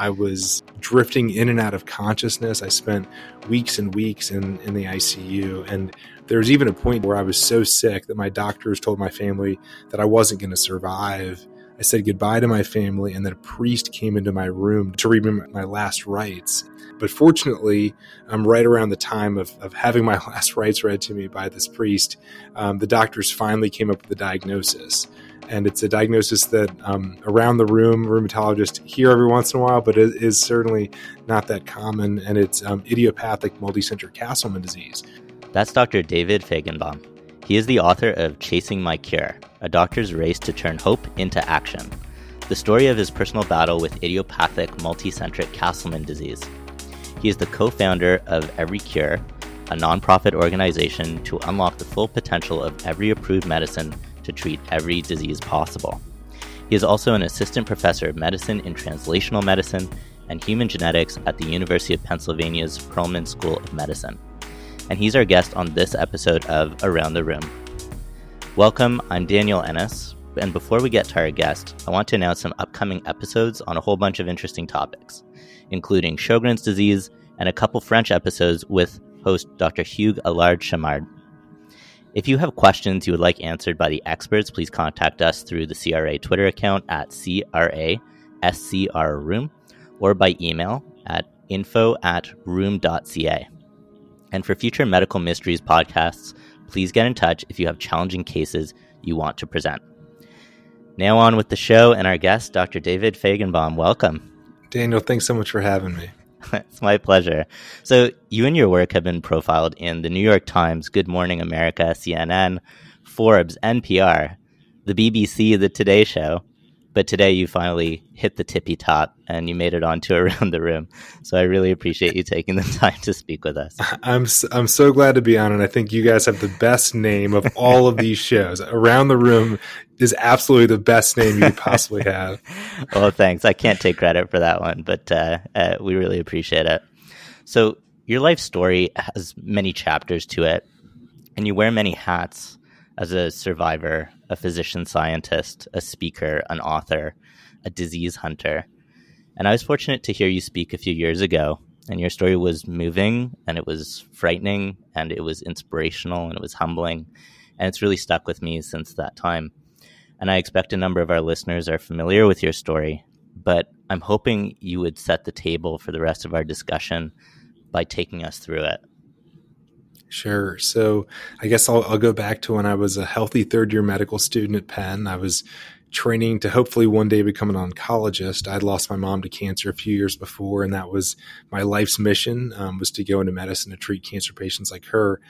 I was drifting in and out of consciousness. I spent weeks and weeks in the ICU. And there was even a point where I was so sick that my doctors told my family that I wasn't going to survive. I said goodbye to my family, and then a priest came into my room to read me my last rites. But fortunately, right around the time of having my last rites read to me by this priest, the doctors finally came up with the diagnosis. And it's a diagnosis that Around the Rheum rheumatologists hear every once in a while, but it is certainly not that common. And it's idiopathic multicentric Castleman disease. That's Dr. David Fajgenbaum. He is the author of Chasing My Cure, A Doctor's Race to Turn Hope Into Action, the story of his personal battle with idiopathic multicentric Castleman disease. He is the co-founder of Every Cure, a nonprofit organization to unlock the full potential of every approved medicine to treat every disease possible. He is also an assistant professor of medicine in translational medicine and human genetics at the University of Pennsylvania's Perelman School of Medicine. And he's our guest on this episode of Around the Rheum. Welcome, I'm Daniel Ennis, and before we get to our guest, I want to announce some upcoming episodes on a whole bunch of interesting topics, including Sjogren's disease and a couple French episodes with host Dr. Hugues Allard-Chamard. If you have questions you would like answered by the experts, please contact us through the CRA Twitter account at CRASCRRoom or by email at info@rheum.ca. And for future Medical Mysteries podcasts, please get in touch if you have challenging cases you want to present. Now on with the show and our guest, Dr. David Fajgenbaum. Welcome. Daniel, thanks so much for having me. It's my pleasure. So you and your work have been profiled in the New York Times, Good Morning America, CNN, Forbes, NPR, the BBC, The Today Show. But today you finally hit the tippy top and you made it onto Around the Rheum. So I really appreciate you taking the time to speak with us. I'm so glad to be on, and I think you guys have the best name of all of these shows. Around the Rheum is absolutely the best name you could possibly have. Well, thanks. I can't take credit for that one, but we really appreciate it. So your life story has many chapters to it, and you wear many hats as a survivor, a physician scientist, a speaker, an author, a disease hunter. And I was fortunate to hear you speak a few years ago, and your story was moving, and it was frightening, and it was inspirational, and it was humbling, and it's really stuck with me since that time. And I expect a number of our listeners are familiar with your story, but I'm hoping you would set the table for the rest of our discussion by taking us through it. Sure. So I guess I'll go back to when I was a healthy third-year medical student at Penn. I was training to hopefully one day become an oncologist. I'd lost my mom to cancer a few years before, and that was my life's mission, was to go into medicine to treat cancer patients like her.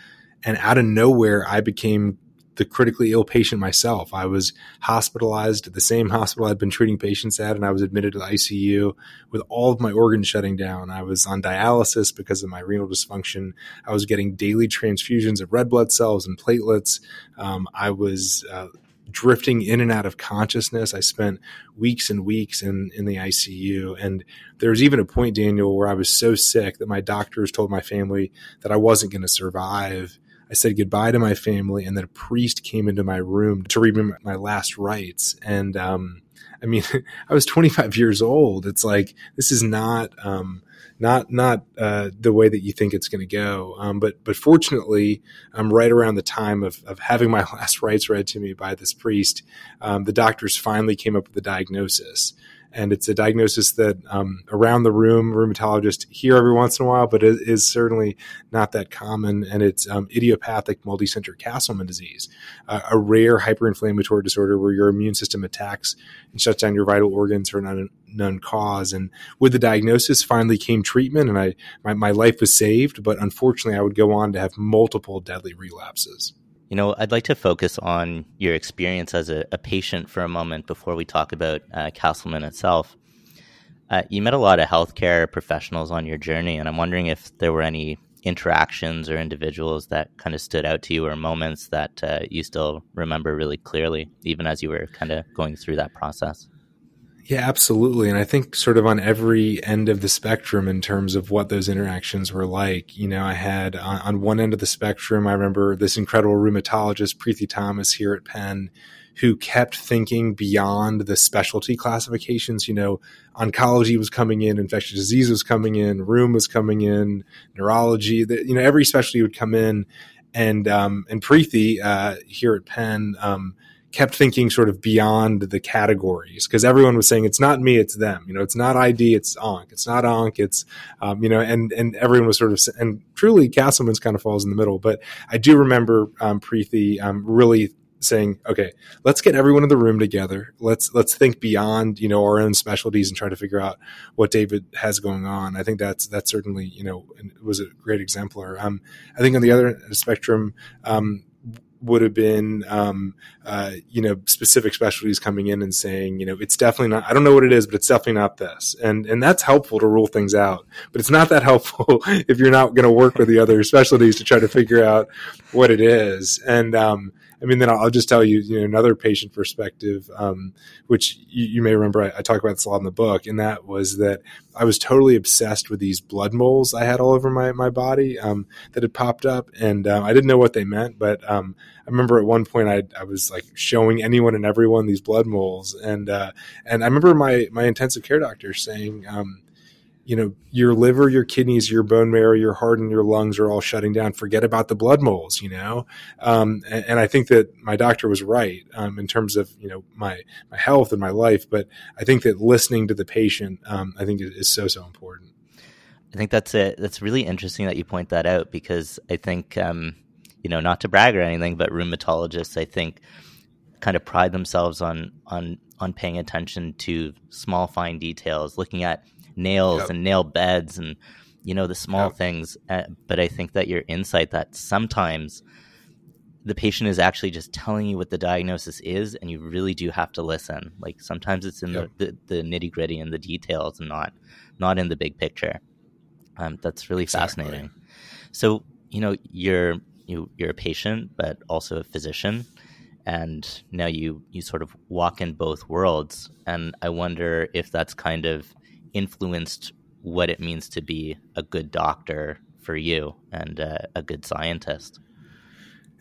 And out of nowhere, I became the critically ill patient myself. I was hospitalized at the same hospital I'd been treating patients at, and I was admitted to the ICU with all of my organs shutting down. I was on dialysis because of my renal dysfunction. I was getting daily transfusions of red blood cells and platelets. I was drifting in and out of consciousness. I spent weeks and weeks in the ICU. And there was even a point, Daniel, where I was so sick that my doctors told my family that I wasn't going to survive. I said goodbye to my family, and then a priest came into my room to read me my last rites. And I mean, I was 25 years old. It's like, this is not the way that you think it's going to go. But fortunately, right around the time of having my last rites read to me by this priest, the doctors finally came up with the diagnosis. And it's a diagnosis that Around the Rheum rheumatologists hear every once in a while, but it is certainly not that common. And it's idiopathic multicentric Castleman disease, a rare hyperinflammatory disorder where your immune system attacks and shuts down your vital organs for none cause. And with the diagnosis finally came treatment, and my life was saved. But unfortunately, I would go on to have multiple deadly relapses. You know, I'd like to focus on your experience as a patient for a moment before we talk about Castleman itself. You met a lot of healthcare professionals on your journey, and I'm wondering if there were any interactions or individuals that kind of stood out to you or moments that you still remember really clearly, even as you were kind of going through that process. Yeah, absolutely. And I think sort of on every end of the spectrum in terms of what those interactions were like. You know, I had on one end of the spectrum, I remember this incredible rheumatologist, Preethi Thomas here at Penn, who kept thinking beyond the specialty classifications. You know, oncology was coming in, infectious disease was coming in, rheum was coming in, neurology, you know, every specialty would come in. And Preethi here at Penn kept thinking sort of beyond the categories, because everyone was saying, it's not me, it's them. You know, it's not ID, it's ONC. It's not ONC, it's, you know, and everyone was sort of, and truly Castleman's kind of falls in the middle. But I do remember Preethi really saying, okay, let's get everyone in the room together. Let's think beyond, you know, our own specialties and try to figure out what David has going on. I think that's certainly, you know, was a great exemplar. I think on the other spectrum, would have been, you know, specific specialties coming in and saying, you know, it's definitely not, I don't know what it is, but it's definitely not this. And that's helpful to rule things out, but it's not that helpful if you're not going to work with the other specialties to try to figure out what it is. And, I mean, then I'll just tell you, you know, another patient perspective, which you may remember, I talk about this a lot in the book, and that was that I was totally obsessed with these blood moles I had all over my body that had popped up, and I didn't know what they meant, but I remember at one point I was like showing anyone and everyone these blood moles, and I remember my intensive care doctor saying, you know, your liver, your kidneys, your bone marrow, your heart, and your lungs are all shutting down. Forget about the blood moles, you know? And I think that my doctor was right in terms of, you know, my health and my life. But I think that listening to the patient, I think is so important. I think that's it. That's really interesting that you point that out, because I think, you know, not to brag or anything, but rheumatologists, I think, kind of pride themselves on paying attention to small, fine details, looking at nails and nail beds and, you know, the small things. But I think that your insight that sometimes the patient is actually just telling you what the diagnosis is, and you really do have to listen. Like sometimes it's in the nitty gritty and the details, and not in the big picture. That's really fascinating. So, you know, you're a patient, but also a physician. And now you sort of walk in both worlds. And I wonder if that's kind of influenced what it means to be a good doctor for you and a good scientist.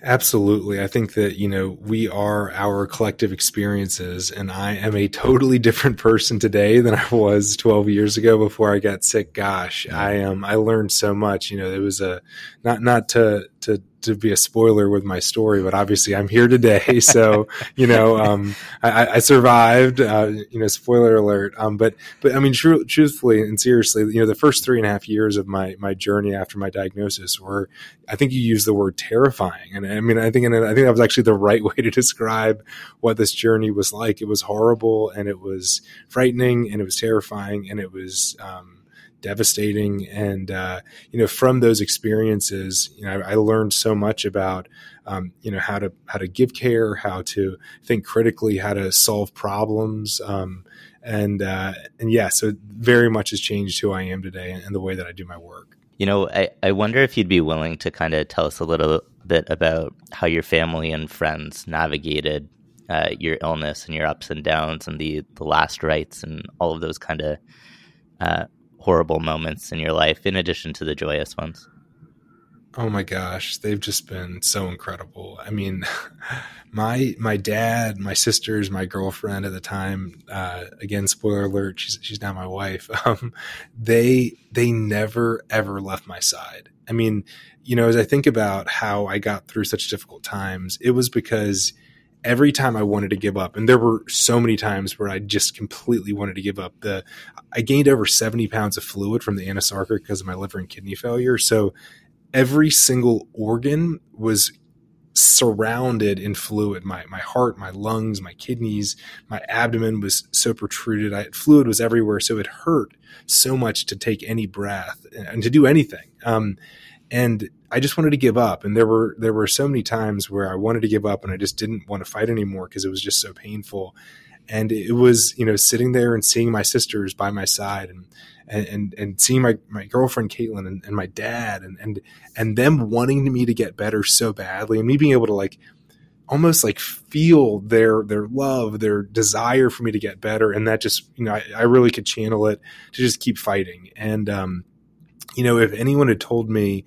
Absolutely. I think that, you know, we are our collective experiences, and I am a totally different person today than I was 12 years ago before I got sick. Gosh, I learned so much. You know, it was a not to be a spoiler with my story, but obviously I'm here today. So, you know, I survived, you know, spoiler alert. But I mean, truthfully and seriously, you know, the first 3.5 years of my journey after my diagnosis were, I think you used the word terrifying. And I mean, I think that was actually the right way to describe what this journey was like. It was horrible, and it was frightening, and it was terrifying, and it was, devastating. And, you know, from those experiences, you know, I learned so much about, you know, how to give care, how to think critically, how to solve problems. And yeah, so very much has changed who I am today and the way that I do my work. You know, I wonder if you'd be willing to kind of tell us a little bit about how your family and friends navigated your illness and your ups and downs and the last rites and all of those kind of, horrible moments in your life, in addition to the joyous ones. Oh my gosh, they've just been so incredible. I mean, my dad, my sisters, my girlfriend at the time, again, spoiler alert, she's now my wife. They never ever left my side. I mean, you know, as I think about how I got through such difficult times, it was because every time I wanted to give up, and there were so many times where I just completely wanted to give up, I gained over 70 pounds of fluid from the anasarca because of my liver and kidney failure. So every single organ was surrounded in fluid. My heart, my lungs, my kidneys, my abdomen was so protruded. Fluid was everywhere. So it hurt so much to take any breath and to do anything. And I just wanted to give up. And there were so many times where I wanted to give up and I just didn't want to fight anymore because it was just so painful. And it was, you know, sitting there and seeing my sisters by my side and seeing my girlfriend, Caitlin, and my dad and them wanting me to get better so badly, and me being able to like almost like feel their love, their desire for me to get better. And that just, you know, I really could channel it to just keep fighting. And, you know, if anyone had told me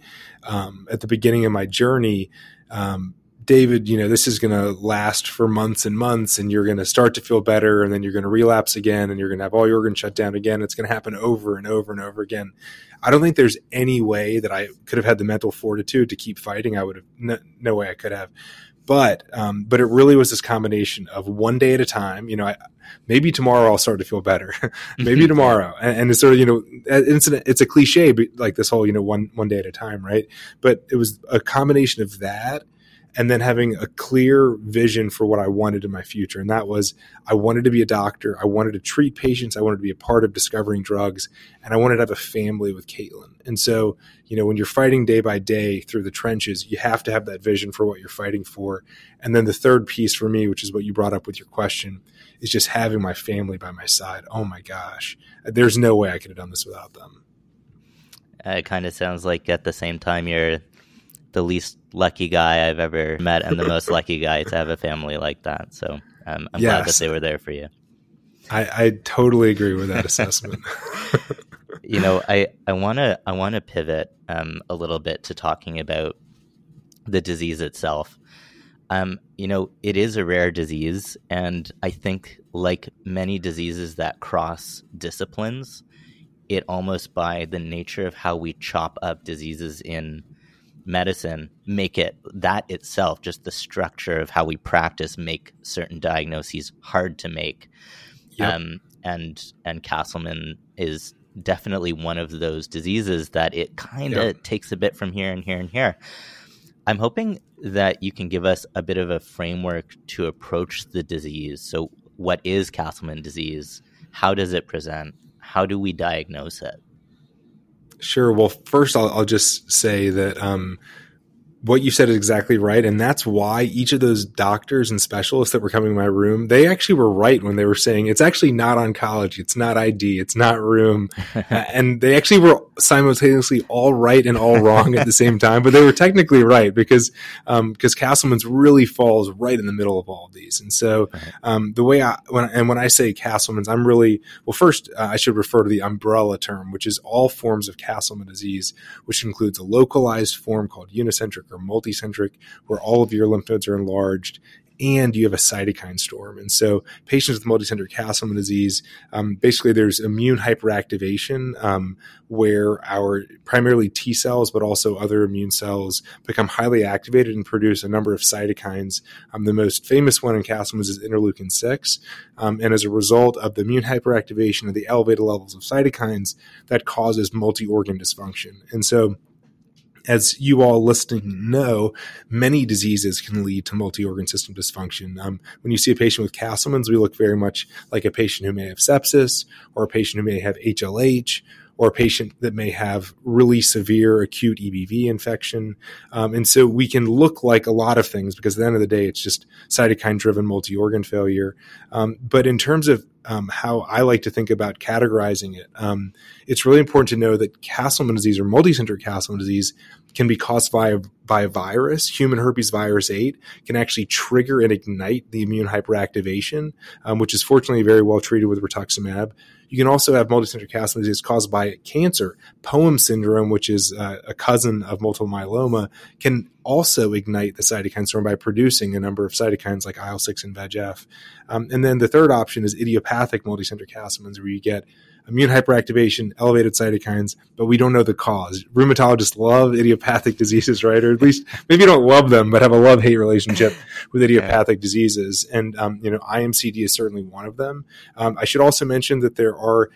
at the beginning of my journey David, you know, this is going to last for months and months, and you're going to start to feel better, and then you're going to relapse again, and you're going to have all your organs shut down again. It's going to happen over and over and over again. I don't think there's any way that I could have had the mental fortitude to keep fighting. I would have no way I could have. But it really was this combination of one day at a time. You know, maybe tomorrow I'll start to feel better. Maybe tomorrow. And it's sort of, you know, it's a cliche, but like this whole, you know, one day at a time, right? But it was a combination of that and then having a clear vision for what I wanted in my future. And that was, I wanted to be a doctor. I wanted to treat patients. I wanted to be a part of discovering drugs. And I wanted to have a family with Caitlin. And so, you know, when you're fighting day by day through the trenches, you have to have that vision for what you're fighting for. And then the third piece for me, which is what you brought up with your question, is just having my family by my side. Oh my gosh, there's no way I could have done this without them. It kind of sounds like at the same time you're the least lucky guy I've ever met and the most lucky guy to have a family like that. So I'm glad that they were there for you. I totally agree with that assessment. You know, I want to pivot a little bit to talking about the disease itself. You know, it is a rare disease. And I think like many diseases that cross disciplines, it almost by the nature of how we chop up diseases in medicine make it that itself, just the structure of how we practice, make certain diagnoses hard to make. Yep. And Castleman is definitely one of those diseases that it kind of takes a bit from here and here and here. I'm hoping that you can give us a bit of a framework to approach the disease. So what is Castleman disease? How does it present? How do we diagnose it? Sure. Well, first, I'll just say that what you said is exactly right. And that's why each of those doctors and specialists that were coming to my room, they actually were right when they were saying it's actually not oncology. It's not ID. It's not rheum. And they actually were simultaneously all right and all wrong at the same time. But they were technically right because Castleman's really falls right in the middle of all of these. And so the way when I say Castleman's, I'm really – well, first I should refer to the umbrella term, which is all forms of Castleman disease, which includes a localized form called unicentric or multicentric, where all of your lymph nodes are enlarged, and you have a cytokine storm. And so patients with multicentric Castleman disease, basically there's immune hyperactivation where our primarily T cells, but also other immune cells become highly activated and produce a number of cytokines. The most famous one in Castleman's is interleukin-6. And as a result of the immune hyperactivation of the elevated levels of cytokines, that causes multi-organ dysfunction. And so as you all listening know, many diseases can lead to multi-organ system dysfunction. When you see a patient with Castleman's, we look very much like a patient who may have sepsis or a patient who may have HLH or a patient that may have really severe acute EBV infection. And so we can look like a lot of things because at the end of the day, it's just cytokine-driven multi-organ failure. But in terms of how I like to think about categorizing it, it's really important to know that Castleman disease or multicentric Castleman disease can be caused by a virus. Human herpes virus 8 can actually trigger and ignite the immune hyperactivation, which is fortunately very well treated with rituximab. You can also have multicentric Castleman disease caused by cancer. POEM syndrome, which is a cousin of multiple myeloma, can also ignite the cytokine storm by producing a number of cytokines like IL-6 and VEGF. And then the third option is idiopathic multicentric Castleman's, where you get immune hyperactivation, elevated cytokines, but we don't know the cause. Rheumatologists love idiopathic diseases, right? Or at least maybe you don't love them, but have a love-hate relationship with idiopathic diseases. And, you know, IMCD is certainly one of them. I should also mention that there are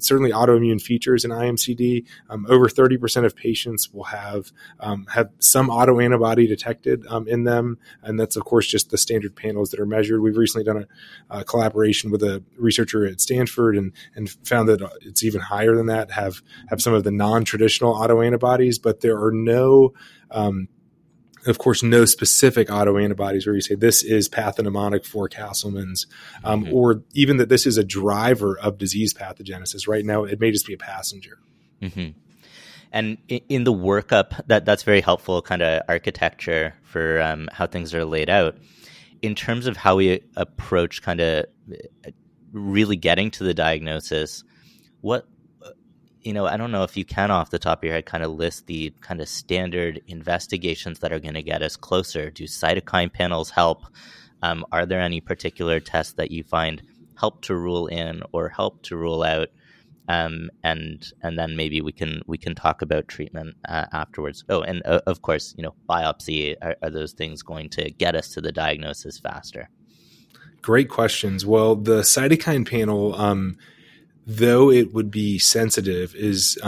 certainly autoimmune features in IMCD. Over 30% of patients will have some autoantibody detected in them. And that's, of course, just the standard panels that are measured. We've recently done a collaboration with a researcher at Stanford and found that it's even higher than that, have some of the non-traditional autoantibodies, but there are no, of course, no specific autoantibodies where you say this is pathognomonic for Castleman's, or even that this is a driver of disease pathogenesis. Right now, it may just be a passenger. Mm-hmm. And in the workup, that's very helpful kind of architecture for how things are laid out. In terms of how we approach kind of really getting to the diagnosis, what you know, I don't know if you can off the top of your head kind of list the kind of standard investigations that are going to get us closer. Do cytokine panels help? Are there any particular tests that you find help to rule in or help to rule out? And then maybe we can talk about treatment afterwards. Oh, and of course, you know, biopsy, are those things going to get us to the diagnosis faster? Great questions. Well, the cytokine panel, though it would be sensitive, is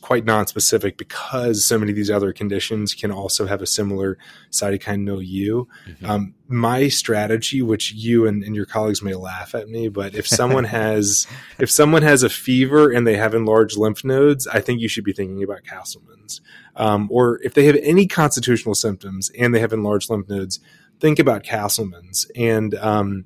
quite nonspecific because so many of these other conditions can also have a similar cytokine milieu. Mm-hmm. My strategy, which you and your colleagues may laugh at me, but if someone has a fever and they have enlarged lymph nodes, I think you should be thinking about Castleman's. Or if they have any constitutional symptoms and they have enlarged lymph nodes, think about Castleman's. And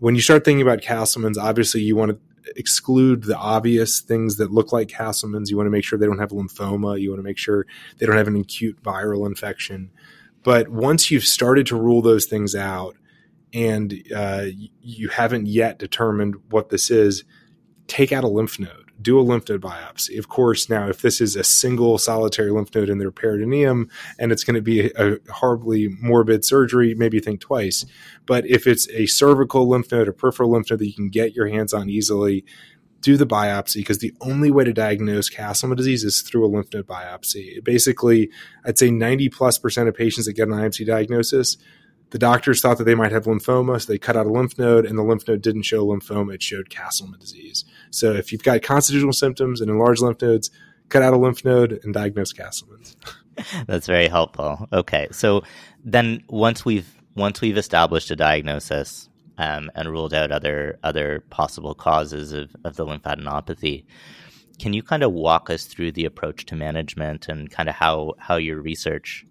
when you start thinking about Castleman's, obviously you want to exclude the obvious things that look like Castleman's. You want to make sure they don't have lymphoma. You want to make sure they don't have an acute viral infection. But once you've started to rule those things out and you haven't yet determined what this is, take out a lymph node. Do a lymph node biopsy. Of course, now if this is a single solitary lymph node in their peritoneum and it's going to be a horribly morbid surgery, maybe think twice. But if it's a cervical lymph node or peripheral lymph node that you can get your hands on easily, do the biopsy, because the only way to diagnose Castleman disease is through a lymph node biopsy. Basically, I'd say 90%+ of patients that get an IMC diagnosis, the doctors thought that they might have lymphoma, so they cut out a lymph node, and the lymph node didn't show lymphoma. It showed Castleman disease. So if you've got constitutional symptoms and enlarged lymph nodes, cut out a lymph node and diagnose Castleman's. That's very helpful. Okay. So then once we've established a diagnosis and ruled out other possible causes of the lymphadenopathy, can you kind of walk us through the approach to management and kind of how your research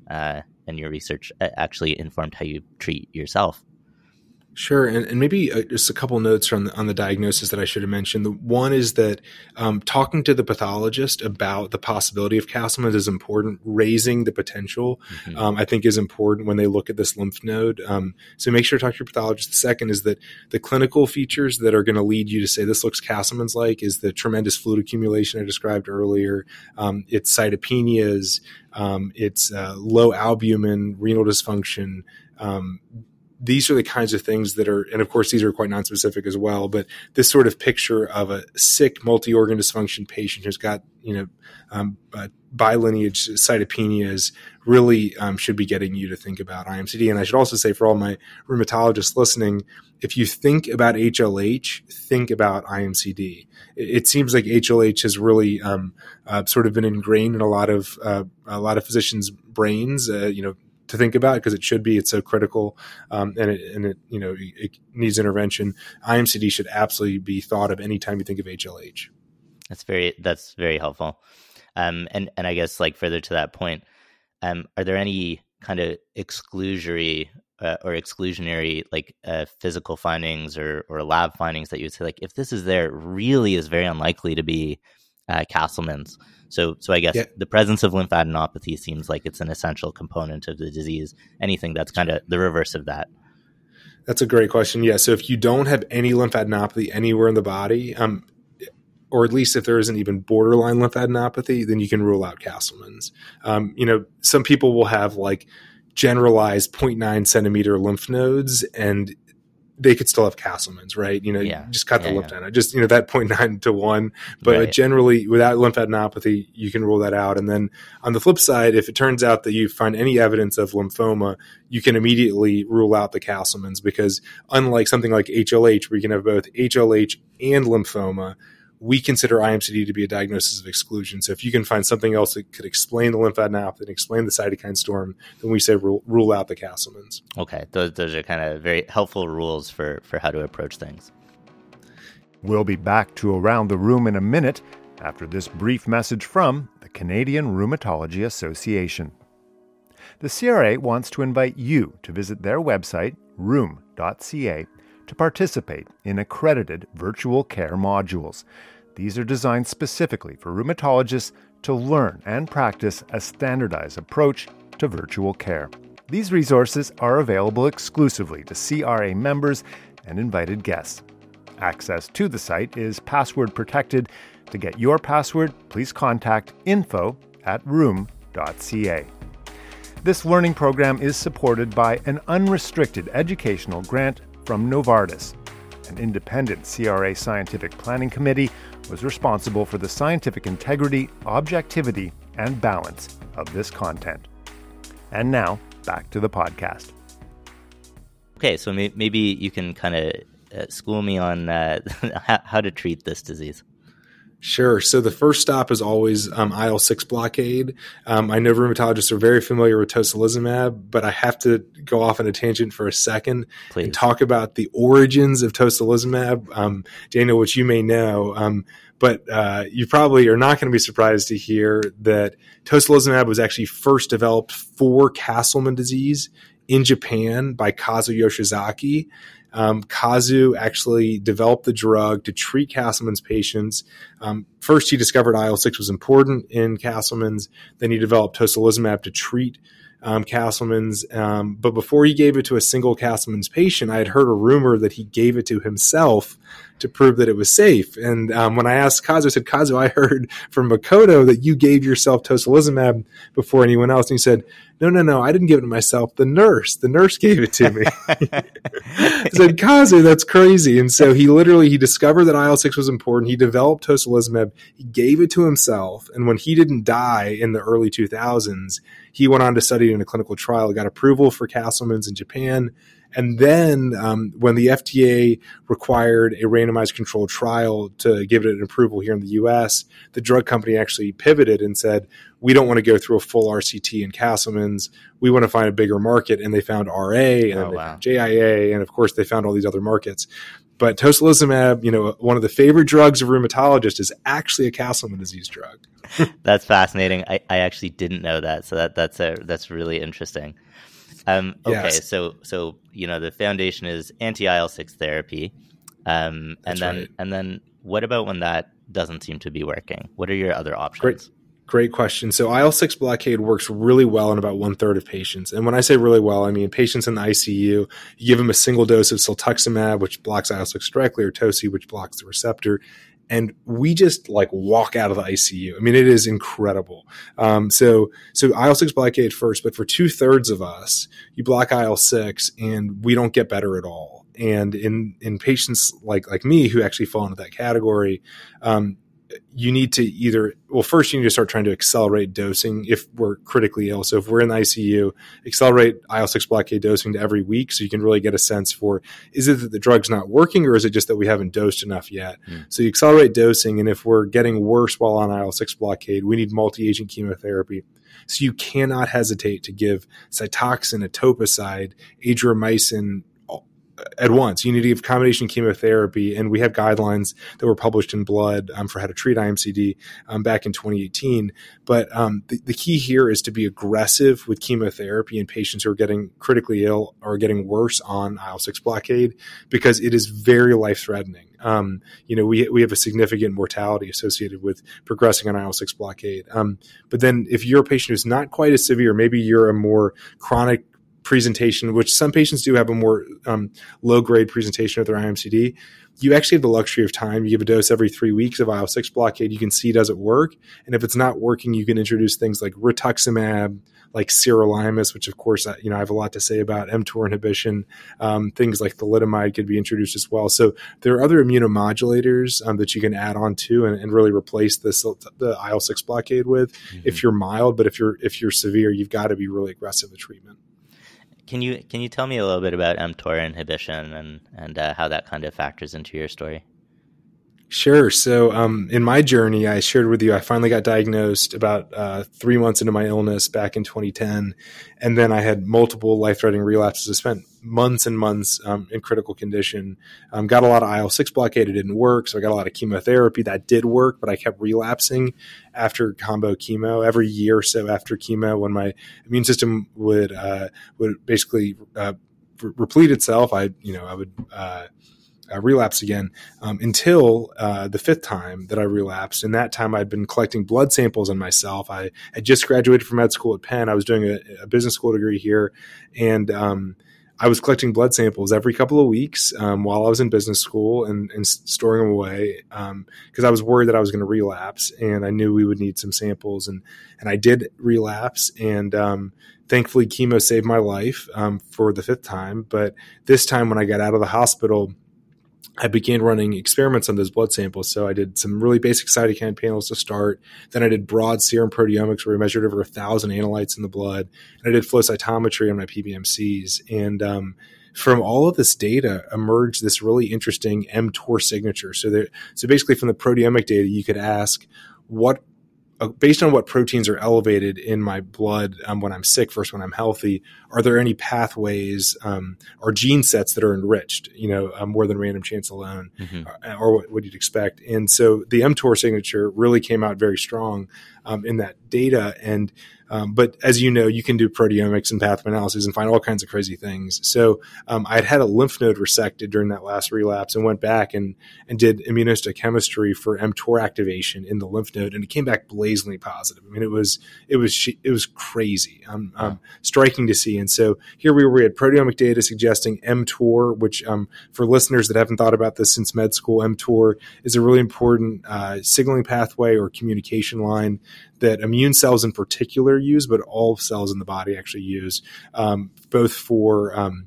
actually informed how you treat yourself? Sure. And maybe just a couple notes from on the diagnosis that I should have mentioned. The one is that talking to the pathologist about the possibility of Castleman is important. Raising the potential, mm-hmm. I think, is important when they look at this lymph node. So make sure to talk to your pathologist. The second is that the clinical features that are going to lead you to say this looks Castleman's-like is the tremendous fluid accumulation I described earlier. It's cytopenias. It's low albumin, renal dysfunction. These are the kinds of things that are, and of course, these are quite nonspecific as well, but this sort of picture of a sick multi-organ dysfunction patient who's got, bilineage cytopenias really should be getting you to think about IMCD. And I should also say for all my rheumatologists listening, if you think about HLH, think about IMCD. It seems like HLH has really sort of been ingrained in a lot of physicians' brains, to think about, because it should be. It's so critical, and it needs intervention. IMCD should absolutely be thought of anytime you think of HLH. That's very helpful. And I guess, like, further to that point, are there any kind of exclusionary physical findings or lab findings that you would say, like, if this is there, it really is very unlikely to be Castleman's? So I guess The presence of lymphadenopathy seems like it's an essential component of the disease. Anything that's kind of the reverse of that. That's a great question. Yeah. So if you don't have any lymphadenopathy anywhere in the body, or at least if there isn't even borderline lymphadenopathy, then you can rule out Castleman's. Some people will have like generalized 0.9 centimeter lymph nodes and they could still have Castleman's, right? Just cut the lymph node. Just, that 0.9 to 1, but right. Generally without lymphadenopathy, you can rule that out. And then on the flip side, if it turns out that you find any evidence of lymphoma, you can immediately rule out the Castleman's, because unlike something like HLH, where you can have both HLH and lymphoma, we consider IMCD to be a diagnosis of exclusion. So if you can find something else that could explain the lymphadenopathy and explain the cytokine storm, then we say rule out the Castleman's. Okay. Those are kind of very helpful rules for how to approach things. We'll be back to Around the Rheum in a minute after this brief message from the Canadian Rheumatology Association. The CRA wants to invite you to visit their website, rheum.ca, to participate in accredited virtual care modules. These are designed specifically for rheumatologists to learn and practice a standardized approach to virtual care. These resources are available exclusively to CRA members and invited guests. Access to the site is password protected, To get your password, please contact info@rheum.ca. This learning program is supported by an unrestricted educational grant from Novartis. An independent CRA Scientific Planning Committee was responsible for the scientific integrity, objectivity, and balance of this content. And now, back to the podcast. Okay, so maybe you can kind of school me on how to treat this disease. Sure. So the first stop is always IL-6 blockade. I know rheumatologists are very familiar with tocilizumab, but I have to go off on a tangent for a second and talk about the origins of tocilizumab. Daniel, which you may know, but you probably are not going to be surprised to hear that tocilizumab was actually first developed for Castleman disease in Japan by Kazu Yoshizaki. Kazu actually developed the drug to treat Castleman's patients. First, he discovered IL-6 was important in Castleman's. Then he developed tocilizumab to treat Castleman's. But before he gave it to a single Castleman's patient, I had heard a rumor that he gave it to himself to prove that it was safe. And when I asked Kazu, I said, "Kazu, I heard from Makoto that you gave yourself tocilizumab before anyone else." And he said, No, I didn't give it to myself. The nurse gave it to me. I said, "Kazu, that's crazy." And so he discovered that IL-6 was important. He developed tocilizumab. He gave it to himself. And when he didn't die in the early 2000s, he went on to study in a clinical trial, got approval for Castleman's in Japan. And then when the FDA required a randomized controlled trial to give it an approval here in the U.S., the drug company actually pivoted and said, "We don't want to go through a full RCT in Castleman's. We want to find a bigger market." And they found RA and found JIA. And, of course, they found all these other markets. But tocilizumab, one of the favorite drugs of rheumatologists, is actually a Castleman disease drug. That's fascinating. I actually didn't know that. So that's really interesting. Okay, yes. So the foundation is anti-IL-6 therapy, and then what about when that doesn't seem to be working? What are your other options? Great question. So IL-6 blockade works really well in about 1/3 of patients. And when I say really well, I mean patients in the ICU, you give them a single dose of siltuximab, which blocks IL-6 directly, or toci, which blocks the receptor. And we just walk out of the ICU. I mean, it is incredible. So IL-6 blockade first, but for 2/3 of us, you block IL-6 and we don't get better at all. And in patients like me who actually fall into that category, you need to first you need to start trying to accelerate dosing if we're critically ill. So if we're in the ICU, accelerate IL-6 blockade dosing to every week so you can really get a sense for, is it that the drug's not working or is it just that we haven't dosed enough yet? Mm. So you accelerate dosing, and if we're getting worse while on IL-6 blockade, we need multi-agent chemotherapy. So you cannot hesitate to give cytoxin, etoposide, adriamycin, at once. You need to give combination chemotherapy, and we have guidelines that were published in Blood for how to treat IMCD back in 2018. But the key here is to be aggressive with chemotherapy in patients who are getting critically ill or getting worse on IL-6 blockade, because it is very life-threatening. We have a significant mortality associated with progressing on IL-6 blockade. But then if you're a patient who's not quite as severe, maybe you're a more chronic presentation, which some patients do have a more low-grade presentation of their IMCD, you actually have the luxury of time. You give a dose every 3 weeks of IL-6 blockade. You can see, does it work? And if it's not working, you can introduce things like rituximab, like sirolimus, which, of course, I have a lot to say about mTOR inhibition. Things like thalidomide could be introduced as well. So there are other immunomodulators that you can add on to and really replace the IL-6 blockade with if you're mild. But if you're severe, you've got to be really aggressive with treatment. Can you tell me a little bit about mTOR inhibition and how that kind of factors into your story? Sure. So in my journey, I shared with you, I finally got diagnosed about 3 months into my illness back in 2010. And then I had multiple life-threatening relapses. I spent months and months in critical condition. Got a lot of IL-6 blockade. It didn't work. So I got a lot of chemotherapy. That did work, but I kept relapsing after combo chemo. Every year or so after chemo, when my immune system would basically replete itself, I would relapse again until the fifth time that I relapsed. And that time I'd been collecting blood samples on myself. I had just graduated from med school at Penn. I was doing a business school degree here. And I was collecting blood samples every couple of weeks while I was in business school and storing them away because I was worried that I was going to relapse, and I knew we would need some samples, and I did relapse, and thankfully chemo saved my life for the fifth time. But this time when I got out of the hospital, I began running experiments on those blood samples. So I did some really basic cytokine panels to start. Then I did broad serum proteomics where we measured over 1,000 analytes in the blood. And I did flow cytometry on my PBMCs. And from all of this data emerged this really interesting mTOR signature. So basically from the proteomic data, you could ask what, based on what proteins are elevated in my blood when I'm sick versus when I'm healthy, are there any pathways or gene sets that are enriched, more than random chance alone, or what you'd expect? And so the mTOR signature really came out very strong in that data. And but as you know, you can do proteomics and pathway analysis and find all kinds of crazy things. So I'd had a lymph node resected during that last relapse and went back and did immunohistochemistry for mTOR activation in the lymph node, and it came back blazingly positive. I mean, it was crazy, striking to see. And so here we were, we had proteomic data suggesting mTOR, which for listeners that haven't thought about this since med school, mTOR is a really important signaling pathway or communication line that immune cells in particular use, but all cells in the body actually use, both for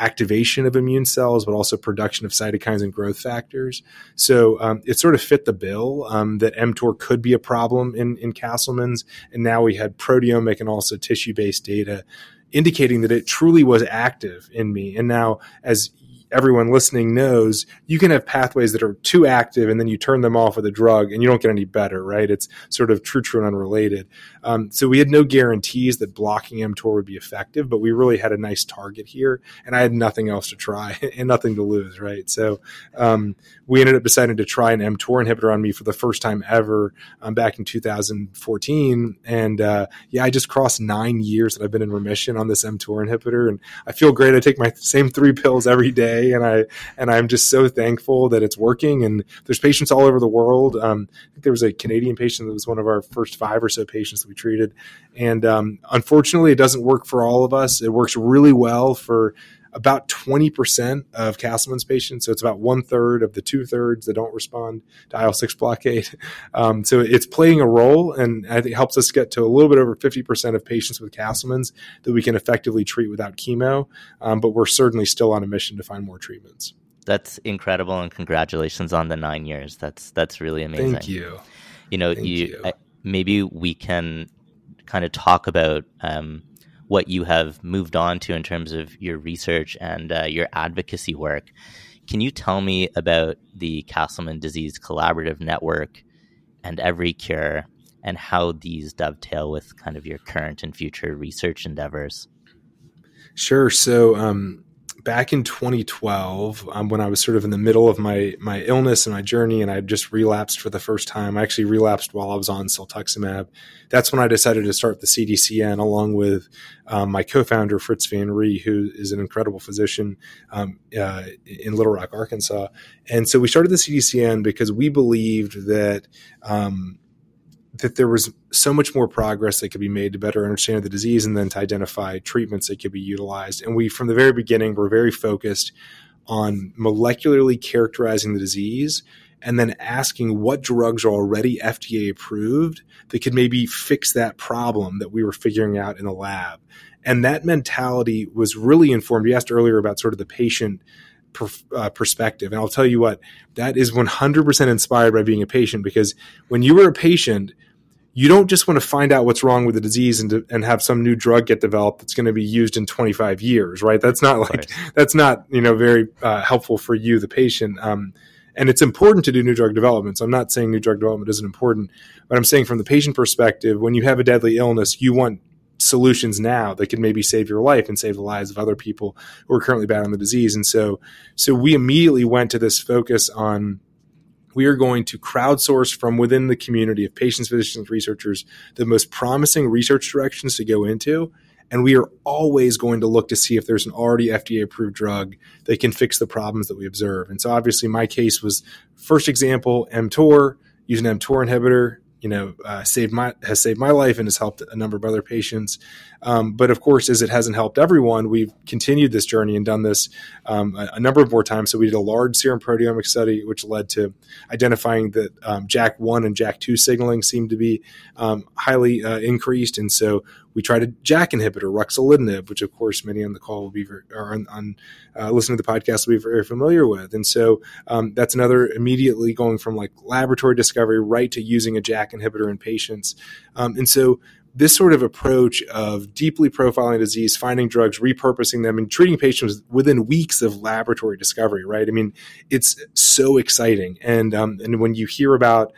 activation of immune cells, but also production of cytokines and growth factors. So it sort of fit the bill that mTOR could be a problem in Castleman's. And now we had proteomic and also tissue-based data indicating that it truly was active in me. And now, as everyone listening knows, you can have pathways that are too active and then you turn them off with a drug and you don't get any better, right? It's sort of true and unrelated. So we had no guarantees that blocking mTOR would be effective, but we really had a nice target here, and I had nothing else to try and nothing to lose, right? So we ended up deciding to try an mTOR inhibitor on me for the first time ever back in 2014. And I just crossed 9 years that I've been in remission on this mTOR inhibitor, and I feel great. I take my same 3 pills every day. And I'm just so thankful that it's working. And there's patients all over the world. I think there was a Canadian patient that was one of our first 5 or so patients that we treated. And unfortunately, it doesn't work for all of us. It works really well for about 20% of Castleman's patients. So it's about 1/3 of the 2/3 that don't respond to IL-6 blockade. So it's playing a role, and I think helps us get to a little bit over 50% of patients with Castleman's that we can effectively treat without chemo. But we're certainly still on a mission to find more treatments. That's incredible, and congratulations on the 9 years. That's really amazing. Thank you. Maybe we can kind of talk about what you have moved on to in terms of your research and your advocacy work. Can you tell me about the Castleman Disease Collaborative Network and Every Cure and how these dovetail with kind of your current and future research endeavors? Sure. So back in 2012, when I was sort of in the middle of my illness and my journey, and I just relapsed for the first time, I actually relapsed while I was on siltuximab. That's when I decided to start the CDCN along with my co-founder, Fritz Van Ree, who is an incredible physician in Little Rock, Arkansas. And so we started the CDCN because we believed that that there was so much more progress that could be made to better understand the disease and then to identify treatments that could be utilized. And we, from the very beginning, were very focused on molecularly characterizing the disease and then asking what drugs are already FDA approved that could maybe fix that problem that we were figuring out in the lab. And that mentality was really informed. You asked earlier about sort of the patient perspective. And I'll tell you what, that is 100% inspired by being a patient, because when you were a patient, you don't just want to find out what's wrong with the disease and have some new drug get developed that's going to be used in 25 years, right? That's not very helpful for you, the patient. And it's important to do new drug development. So I'm not saying new drug development isn't important, but I'm saying from the patient perspective, when you have a deadly illness, you want solutions now that could maybe save your life and save the lives of other people who are currently battling the disease. And so we immediately went to this focus on, we are going to crowdsource from within the community of patients, physicians, researchers, the most promising research directions to go into. And we are always going to look to see if there's an already FDA-approved drug that can fix the problems that we observe. And so obviously my case was, first example, mTOR, use an mTOR inhibitor, has saved my life and has helped a number of other patients. But of course, as it hasn't helped everyone, we've continued this journey and done this a number of more times. So we did a large serum proteomic study, which led to identifying that JAK1 and JAK2 signaling seemed to be highly increased. And so we tried a JAK inhibitor, Ruxolitinib, which of course many on the call will be, listening to the podcast will be very familiar with. And so that's another immediately going from like laboratory discovery right to using a JAK inhibitor in patients. And so this sort of approach of deeply profiling disease, finding drugs, repurposing them, and treating patients within weeks of laboratory discovery, right? I mean, it's so exciting. And when you hear about,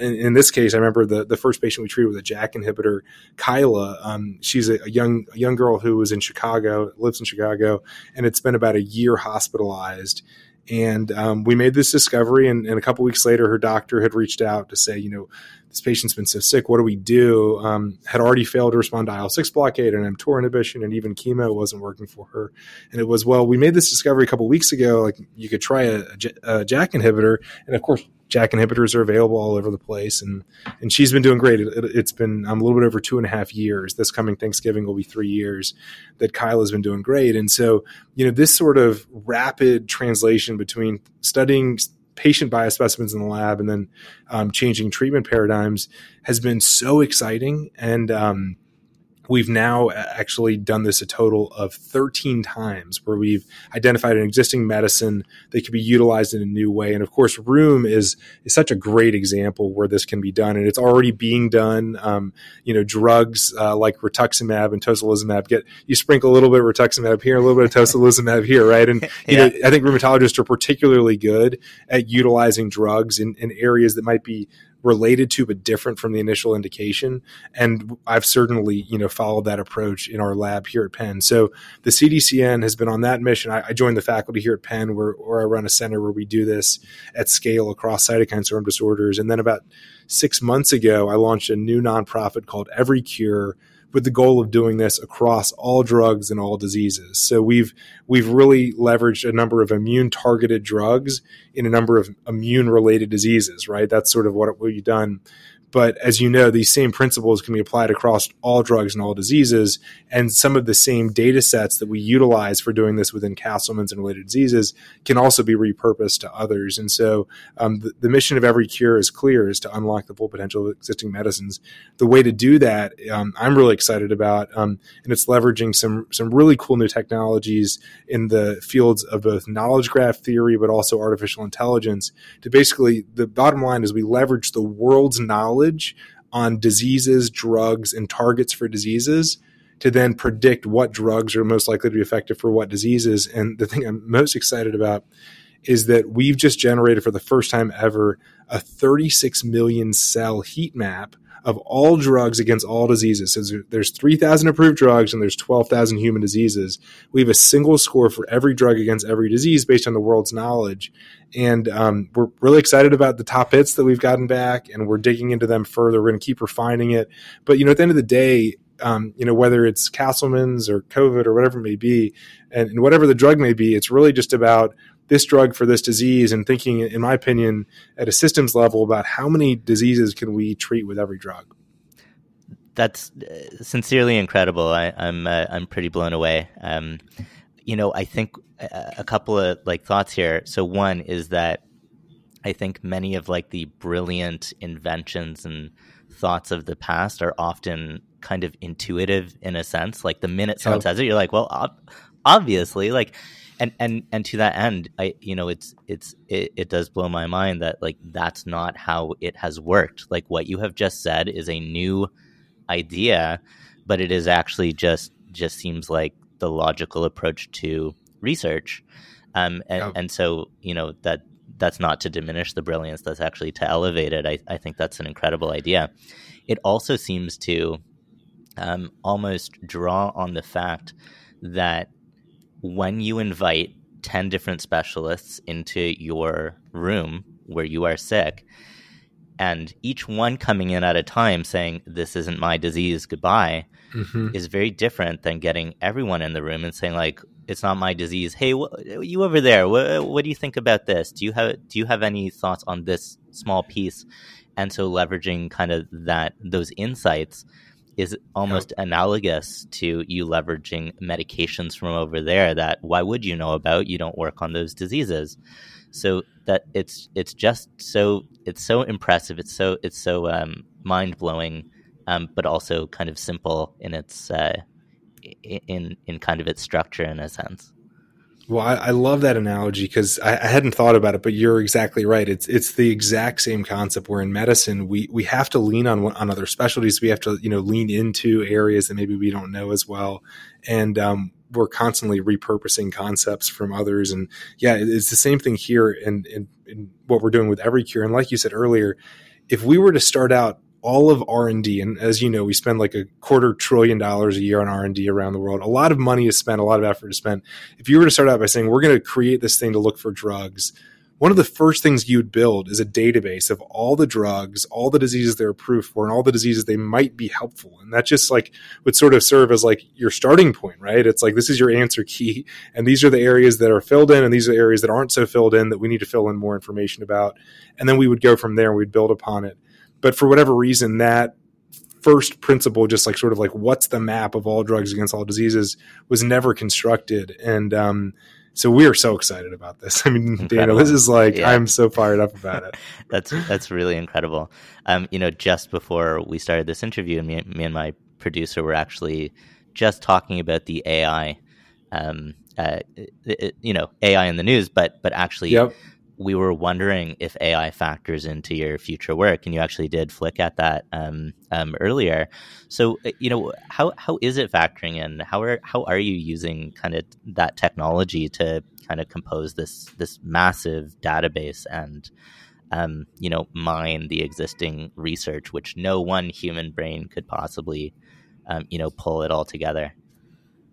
in this case, I remember the first patient we treated with a JAK inhibitor, Kyla. She's a young girl who was in Chicago, lives in Chicago, and it's been about a year hospitalized. And we made this discovery, and a couple weeks later, her doctor had reached out to say, you know, this patient's been so sick, what do we do? Had already failed to respond to IL-6 blockade and mTOR inhibition, and even chemo wasn't working for her. And it was, well, we made this discovery a couple weeks ago, like you could try a JAK inhibitor. And of course, JAK inhibitors are available all over the place. And she's been doing great. It's been a little bit over 2.5 years. This coming Thanksgiving will be 3 years that Kyla's been doing great. And so, you know, this sort of rapid translation between studying patient biospecimens in the lab and then changing treatment paradigms has been so exciting. And we've now actually done this a total of 13 times where we've identified an existing medicine that could be utilized in a new way. And of course, rheum is such a great example where this can be done. And it's already being done. Drugs like rituximab and tocilizumab, you sprinkle a little bit of rituximab here, a little bit of tocilizumab here, right? And you know, I think rheumatologists are particularly good at utilizing drugs in areas that might be related to, but different from the initial indication. And I've certainly, followed that approach in our lab here at Penn. So the CDCN has been on that mission. I joined the faculty here at Penn where I run a center where we do this at scale across cytokine storm disorders. And then about 6 months ago, I launched a new nonprofit called Every Cure, with the goal of doing this across all drugs and all diseases. So we've really leveraged a number of immune-targeted drugs in a number of immune-related diseases, right? That's sort of what we've done. But as you know, these same principles can be applied across all drugs and all diseases. And some of the same data sets that we utilize for doing this within Castleman's and related diseases can also be repurposed to others. And so the mission of Every Cure is clear, is to unlock the full potential of existing medicines. The way to do that, I'm really excited about, and it's leveraging some really cool new technologies in the fields of both knowledge graph theory, but also artificial intelligence. To basically, the bottom line is we leverage the world's knowledge on diseases, drugs, and targets for diseases to then predict what drugs are most likely to be effective for what diseases. And the thing I'm most excited about is that we've just generated for the first time ever a 36 million cell heat map of all drugs against all diseases. So there's 3,000 approved drugs and there's 12,000 human diseases. We have a single score for every drug against every disease based on the world's knowledge. And we're really excited about the top hits that we've gotten back, and we're digging into them further. We're going to keep refining it. But, at the end of the day, whether it's Castleman's or COVID or whatever it may be, and whatever the drug may be, it's really just about this drug for this disease, and thinking, in my opinion, at a systems level about how many diseases can we treat with every drug. That's sincerely incredible. I'm pretty blown away. I think a couple of thoughts here. So one is that I think many of the brilliant inventions and thoughts of the past are often kind of intuitive in a sense. The minute someone says it, you're like, well, obviously, And to that end, it does blow my mind that that's not how it has worked. What you have just said is a new idea, but it is actually just seems like the logical approach to research. And so, that's not to diminish the brilliance, that's actually to elevate it. I think that's an incredible idea. It also seems to almost draw on the fact that when you invite 10 different specialists into your room where you are sick, and each one coming in at a time saying, this isn't my disease, goodbye, is very different than getting everyone in the room and saying, it's not my disease. Hey, you over there, what do you think about this? Do you have any thoughts on this small piece? And so leveraging kind of that, those insights is almost analogous to you leveraging medications from over there that why would you know about? You don't work on those diseases. So that it's just so, it's so impressive. It's so mind blowing, but also kind of simple in its, in kind of its structure in a sense. Well, I love that analogy because I hadn't thought about it, but you're exactly right. It's the exact same concept where in medicine, we have to lean on other specialties. We have to, lean into areas that maybe we don't know as well. And, we're constantly repurposing concepts from others. And yeah, it's the same thing here in what we're doing with Every Cure. And like you said earlier, if we were to start out all of R&D, and as you know, we spend like $250 billion a year on R&D around the world. A lot of money is spent, a lot of effort is spent. If you were to start out by saying, we're going to create this thing to look for drugs, one of the first things you'd build is a database of all the drugs, all the diseases they're approved for, and all the diseases they might be helpful. And that just like would sort of serve as like your starting point, right? It's like, this is your answer key. And these are the areas that are filled in, and these are the areas that aren't so filled in that we need to fill in more information about. And then we would go from there and we'd build upon it. But for whatever reason, that first principle, just like sort of like what's the map of all drugs against all diseases, was never constructed. And so we are so excited about this. I mean, Daniel, this is like, I'm so fired up about it. That's really incredible. Just before we started this interview, me and my producer were actually just talking about the AI, AI in the news, but actually... Yep. We were wondering if AI factors into your future work, and you actually did flick at that earlier. So, how is it factoring in? How are you using kind of that technology to kind of compose this massive database and mine the existing research, which no one human brain could possibly pull it all together?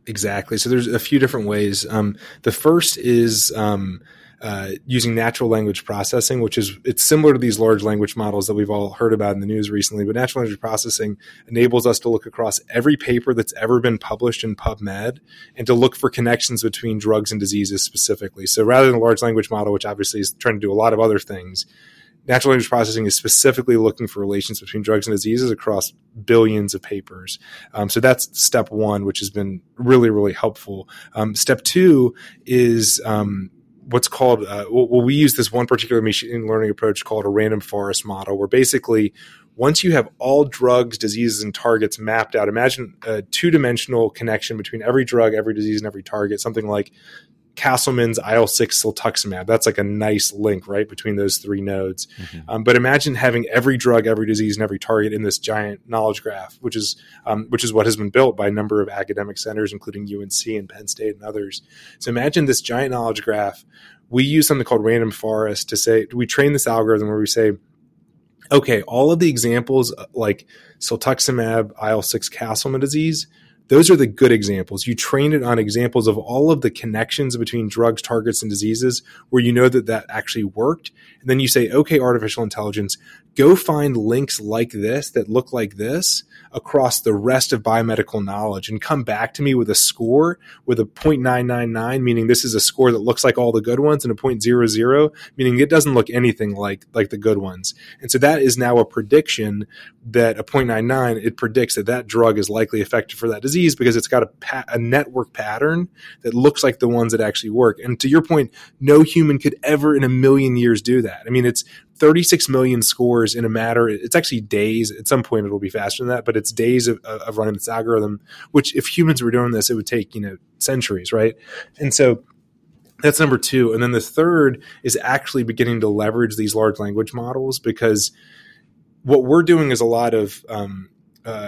Exactly. So there's a few different ways. The first is using natural language processing, which is, it's similar to these large language models that we've all heard about in the news recently, but natural language processing enables us to look across every paper that's ever been published in PubMed and to look for connections between drugs and diseases specifically. So rather than a large language model, which obviously is trying to do a lot of other things, natural language processing is specifically looking for relations between drugs and diseases across billions of papers. So that's step one, which has been really, really helpful. Step two is, what's called, we use this one particular machine learning approach called a random forest model, where basically once you have all drugs, diseases, and targets mapped out, imagine a 2-dimensional connection between every drug, every disease, and every target, something like Castleman's IL-6 siltuximab. That's like a nice link, right, between those three nodes. Mm-hmm. But imagine having every drug, every disease, and every target in this giant knowledge graph, which is what has been built by a number of academic centers, including UNC and Penn State and others. So imagine this giant knowledge graph. We use something called random forest to say, we train this algorithm where we say, okay, all of the examples like siltuximab, IL-6 Castleman disease, those are the good examples. You train it on examples of all of the connections between drugs, targets, and diseases where you know that actually worked. And then you say, okay, artificial intelligence, go find links like this that look like this across the rest of biomedical knowledge and come back to me with a score with a 0.999, meaning this is a score that looks like all the good ones, and a 0.00, meaning it doesn't look anything like the good ones. And so that is now a prediction that a 0.99, it predicts that drug is likely effective for that disease, because it's got a network pattern that looks like the ones that actually work. And to your point, no human could ever in a million years do that. I mean, it's 36 million scores in a matter. It's actually days. At some point, it'll be faster than that, but it's days of running this algorithm, which if humans were doing this, it would take, centuries, right? And so that's number two. And then the third is actually beginning to leverage these large language models, because what we're doing is a lot of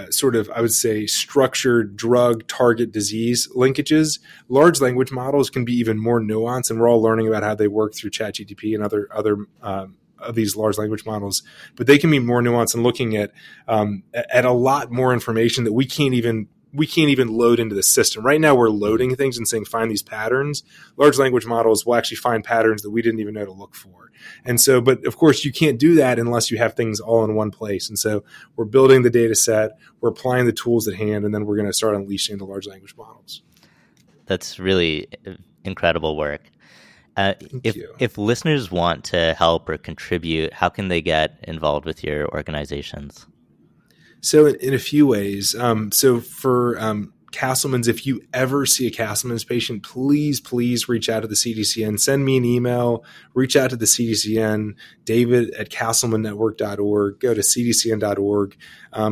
sort of, I would say, structured drug target disease linkages. Large language models can be even more nuanced, and we're all learning about how they work through ChatGPT and other of these large language models, but they can be more nuanced and looking at a lot more information that we can't even load into the system. Right now we're loading things and saying, find these patterns. Large language models will actually find patterns that we didn't even know to look for. And so, but of course you can't do that unless you have things all in one place. And so we're building the data set, we're applying the tools at hand, and then we're going to start unleashing the large language models. That's really incredible work. If listeners want to help or contribute, how can they get involved with your organizations? So in a few ways. So for Castleman's, if you ever see a Castleman's patient, please reach out to the CDCN. Send me an email, reach out to the CDCN, david@castlemannetwork.org, go to cdcn.org,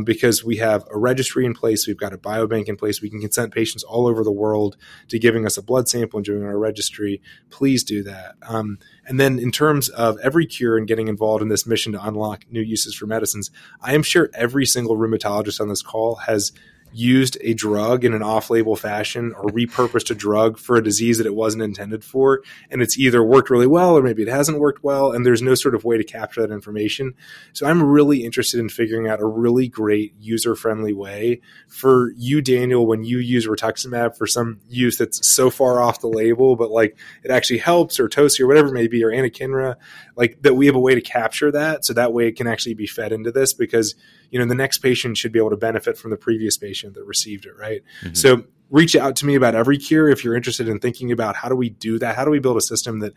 because we have a registry in place. We've got a biobank in place. We can consent patients all over the world to giving us a blood sample and doing our registry. Please do that. And then in terms of Every Cure and getting involved in this mission to unlock new uses for medicines, I am sure every single rheumatologist on this call has used a drug in an off-label fashion or repurposed a drug for a disease that it wasn't intended for. And it's either worked really well or maybe it hasn't worked well. And there's no sort of way to capture that information. So I'm really interested in figuring out a really great user-friendly way for you, Daniel, when you use rituximab for some use that's so far off the label, but like it actually helps, or Toci or whatever it may be, or anakinra, like that we have a way to capture that. So that way it can actually be fed into this, because you know, the next patient should be able to benefit from the previous patient that received it, right? Mm-hmm. So reach out to me about Every Cure if you're interested in thinking about how do we do that? How do we build a system that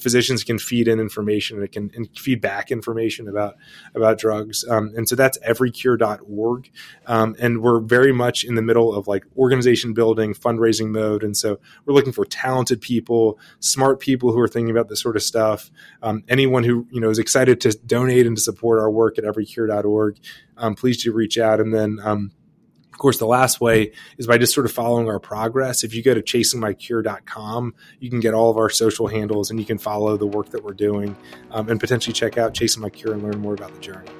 physicians can feed in information and feed back information about drugs? And so that's everycure.org. And we're very much in the middle of like organization building, fundraising mode. And so we're looking for talented people, smart people who are thinking about this sort of stuff. Anyone who, you know, is excited to donate and to support our work at everycure.org, please do reach out. And then, of course, the last way is by just sort of following our progress. If you go to ChasingMyCure.com, you can get all of our social handles and you can follow the work that we're doing, and potentially check out Chasing My Cure and learn more about the journey.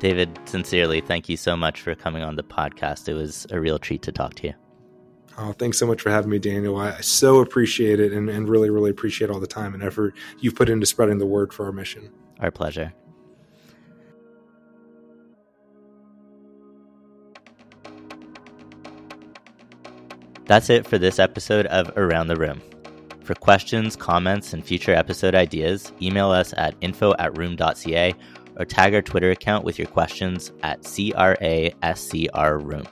David, sincerely, thank you so much for coming on the podcast. It was a real treat to talk to you. Oh, thanks so much for having me, Daniel. I so appreciate it and really, really appreciate all the time and effort you've put into spreading the word for our mission. Our pleasure. That's it for this episode of Around the Rheum. For questions, comments, and future episode ideas, email us at info@rheum.ca or tag our Twitter account with your questions at @CRASCRRheum.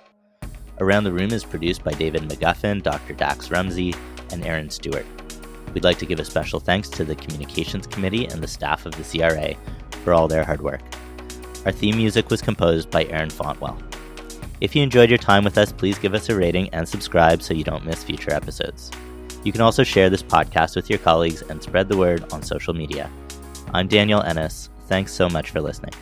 Around the Rheum is produced by David McGuffin, Dr. Dax Rumsey, and Erin Stewart. We'd like to give a special thanks to the Communications Committee and the staff of the CRA for all their hard work. Our theme music was composed by Aaron Fontwell. If you enjoyed your time with us, please give us a rating and subscribe so you don't miss future episodes. You can also share this podcast with your colleagues and spread the word on social media. I'm Daniel Ennis. Thanks so much for listening.